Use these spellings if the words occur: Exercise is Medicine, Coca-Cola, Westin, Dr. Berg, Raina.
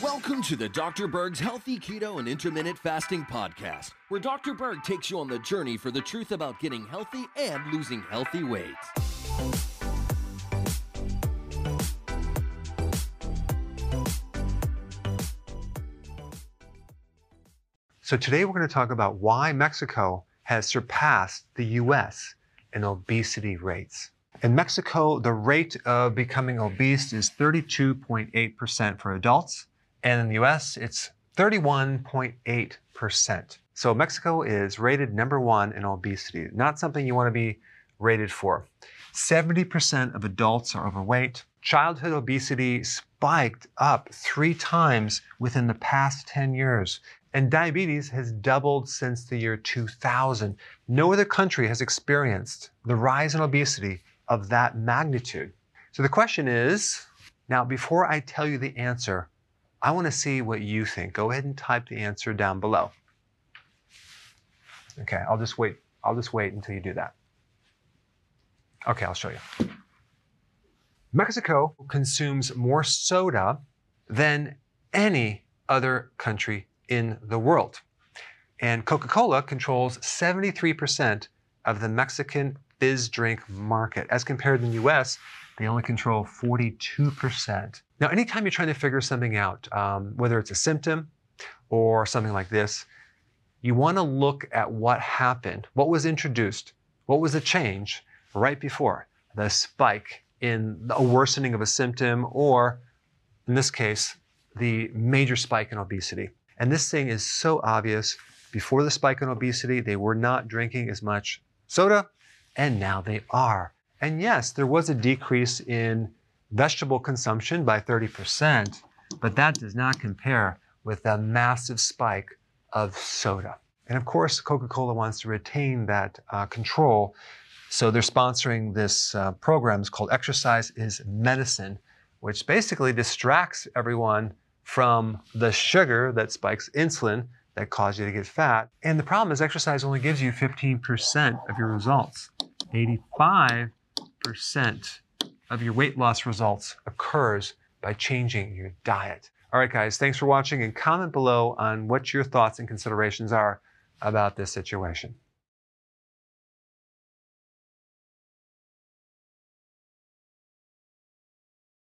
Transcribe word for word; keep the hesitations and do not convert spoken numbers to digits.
Welcome to the Doctor Berg's Healthy Keto and Intermittent Fasting Podcast, where Doctor Berg takes you on the journey for the truth about getting healthy and losing healthy weight. So today we're going to talk about why Mexico has surpassed the U S in obesity rates. In Mexico, the rate of becoming obese is thirty-two point eight percent for adults, and in the U S, it's thirty-one point eight percent. So Mexico is rated number one in obesity, not something you want to be rated for. seventy percent of adults are overweight. Childhood obesity spiked up three times within the past ten years. And diabetes has doubled since the year two thousand. No other country has experienced the rise in obesity of that magnitude. So the question is, now before I tell you the answer, I want to see what you think. Go ahead and type the answer down below. Okay, I'll just wait. I'll just wait until you do that. Okay, I'll show you. Mexico consumes more soda than any other country in the world. And Coca-Cola controls seventy-three percent of the Mexican fizz drink market. As compared to the U S, they only control forty-two percent. Now, anytime you're trying to figure something out, um, whether it's a symptom or something like this, you want to look at what happened, what was introduced, what was the change right before the spike in a worsening of a symptom, or in this case, the major spike in obesity. And this thing is so obvious. Before the spike in obesity, they were not drinking as much soda, and now they are. And yes, there was a decrease in vegetable consumption by thirty percent, but that does not compare with the massive spike of soda. And of course, Coca-Cola wants to retain that uh, control, so they're sponsoring this uh, program. It's called Exercise is Medicine, which basically distracts everyone from the sugar that spikes insulin that causes you to get fat. And the problem is exercise only gives you fifteen percent of your results. eighty-five percent of your weight loss results occurs by changing your diet. All right, guys, thanks for watching, and comment below on what your thoughts and considerations are about this situation.